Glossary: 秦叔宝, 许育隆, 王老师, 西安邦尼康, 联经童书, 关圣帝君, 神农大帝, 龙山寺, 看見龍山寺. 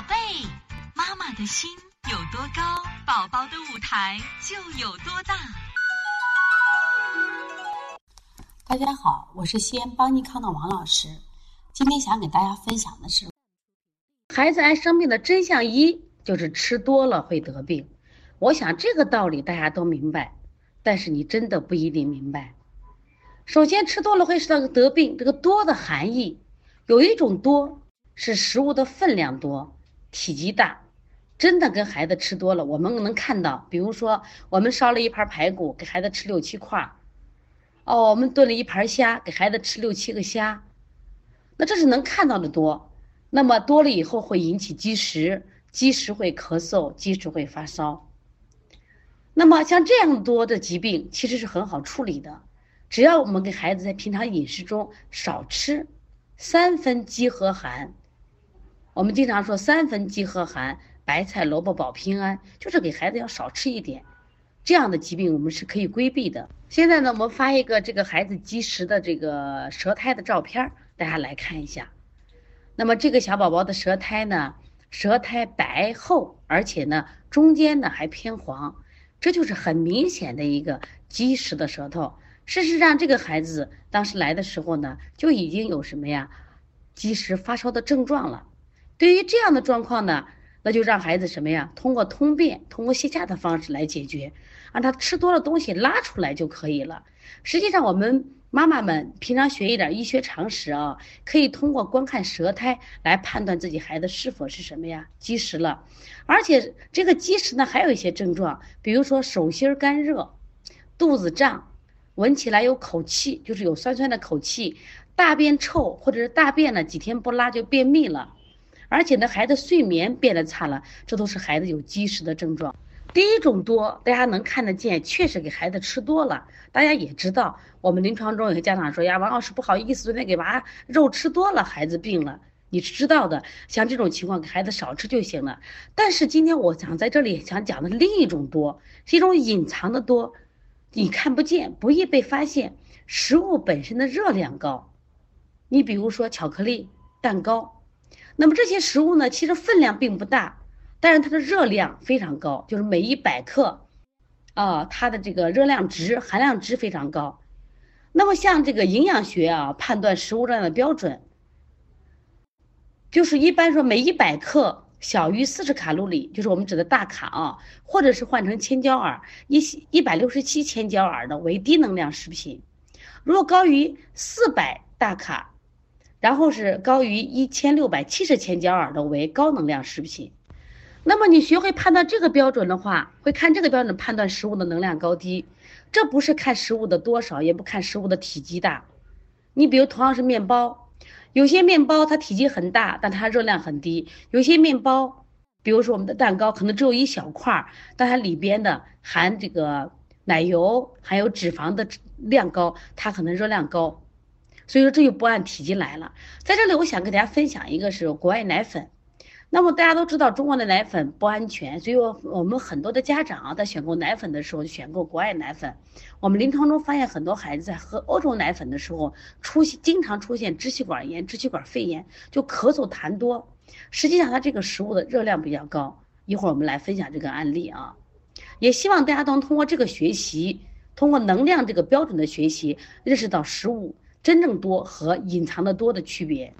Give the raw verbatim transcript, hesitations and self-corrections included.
宝贝，妈妈的心有多高，宝宝的舞台就有多大。大家好，我是西安邦尼康的王老师，今天想给大家分享的是孩子爱生病的真相一，就是吃多了会得病。我想这个道理大家都明白，但是你真的不一定明白。首先，吃多了会使到得病，这个多的含义有一种多是食物的分量多，体积大，真的跟孩子吃多了，我们能看到，比如说我们烧了一盘排骨，给孩子吃六七块，哦，我们炖了一盘虾，给孩子吃六七个虾，那这是能看到的多。那么多了以后会引起积食，积食会咳嗽，积食会发烧。那么像这样多的疾病其实是很好处理的，只要我们给孩子在平常饮食中少吃三分饥和寒，我们经常说三分饥和寒，白菜萝卜保平安，就是给孩子要少吃一点，这样的疾病我们是可以规避的。现在呢，我们发一个这个孩子积食的这个舌苔的照片，大家来看一下。那么这个小宝宝的舌苔呢，舌苔白厚，而且呢中间呢还偏黄，这就是很明显的一个积食的舌头。事实上，这个孩子当时来的时候呢，就已经有什么呀，积食发烧的症状了。对于这样的状况呢，那就让孩子什么呀，通过通便，通过泻下的方式来解决，让他吃多了东西拉出来就可以了。实际上，我们妈妈们平常学一点医学常识啊，可以通过观看舌苔来判断自己孩子是否是什么呀，积食了。而且这个积食呢，还有一些症状，比如说手心干热，肚子胀，闻起来有口气，就是有酸酸的口气，大便臭，或者是大便呢几天不拉就便秘了。而且呢，孩子睡眠变得差了，这都是孩子有积食的症状。第一种多，大家能看得见，确实给孩子吃多了。大家也知道，我们临床中有些家长说呀，王老师不好意思，昨天给娃肉吃多了，孩子病了。你知道的，像这种情况给孩子少吃就行了。但是今天我想在这里想讲的另一种多，是一种隐藏的多，你看不见，不易被发现。食物本身的热量高，你比如说巧克力、蛋糕。那么这些食物呢，其实分量并不大，但是它的热量非常高，就是每一百克，啊，它的这个热量值、含量值非常高。那么像这个营养学啊，判断食物热量的标准，就是一般说每一百克小于四十卡路里，就是我们指的大卡啊，或者是换成千焦耳，一一百六十七千焦耳的为低能量食品。如果高于四百大卡，然后是高于一千六百七十千焦耳的为高能量食品。那么你学会判断这个标准的话，会看这个标准判断食物的能量高低。这不是看食物的多少，也不看食物的体积大。你比如同样是面包，有些面包它体积很大，但它热量很低。有些面包，比如说我们的蛋糕，可能只有一小块，但它里边的含这个奶油还有脂肪的量高，它可能热量高。所以说这就不按体积来了。在这里我想给大家分享一个是国外奶粉。那么大家都知道中国的奶粉不安全，所以我们很多的家长啊，在选购奶粉的时候就选购国外奶粉。我们临床中发现很多孩子在喝欧洲奶粉的时候出现经常出现支气管炎、支气管肺炎，就咳嗽痰多。实际上它这个食物的热量比较高，一会儿我们来分享这个案例啊。也希望大家能通过这个学习，通过能量这个标准的学习，认识到食物真正多和隐藏的多的区别。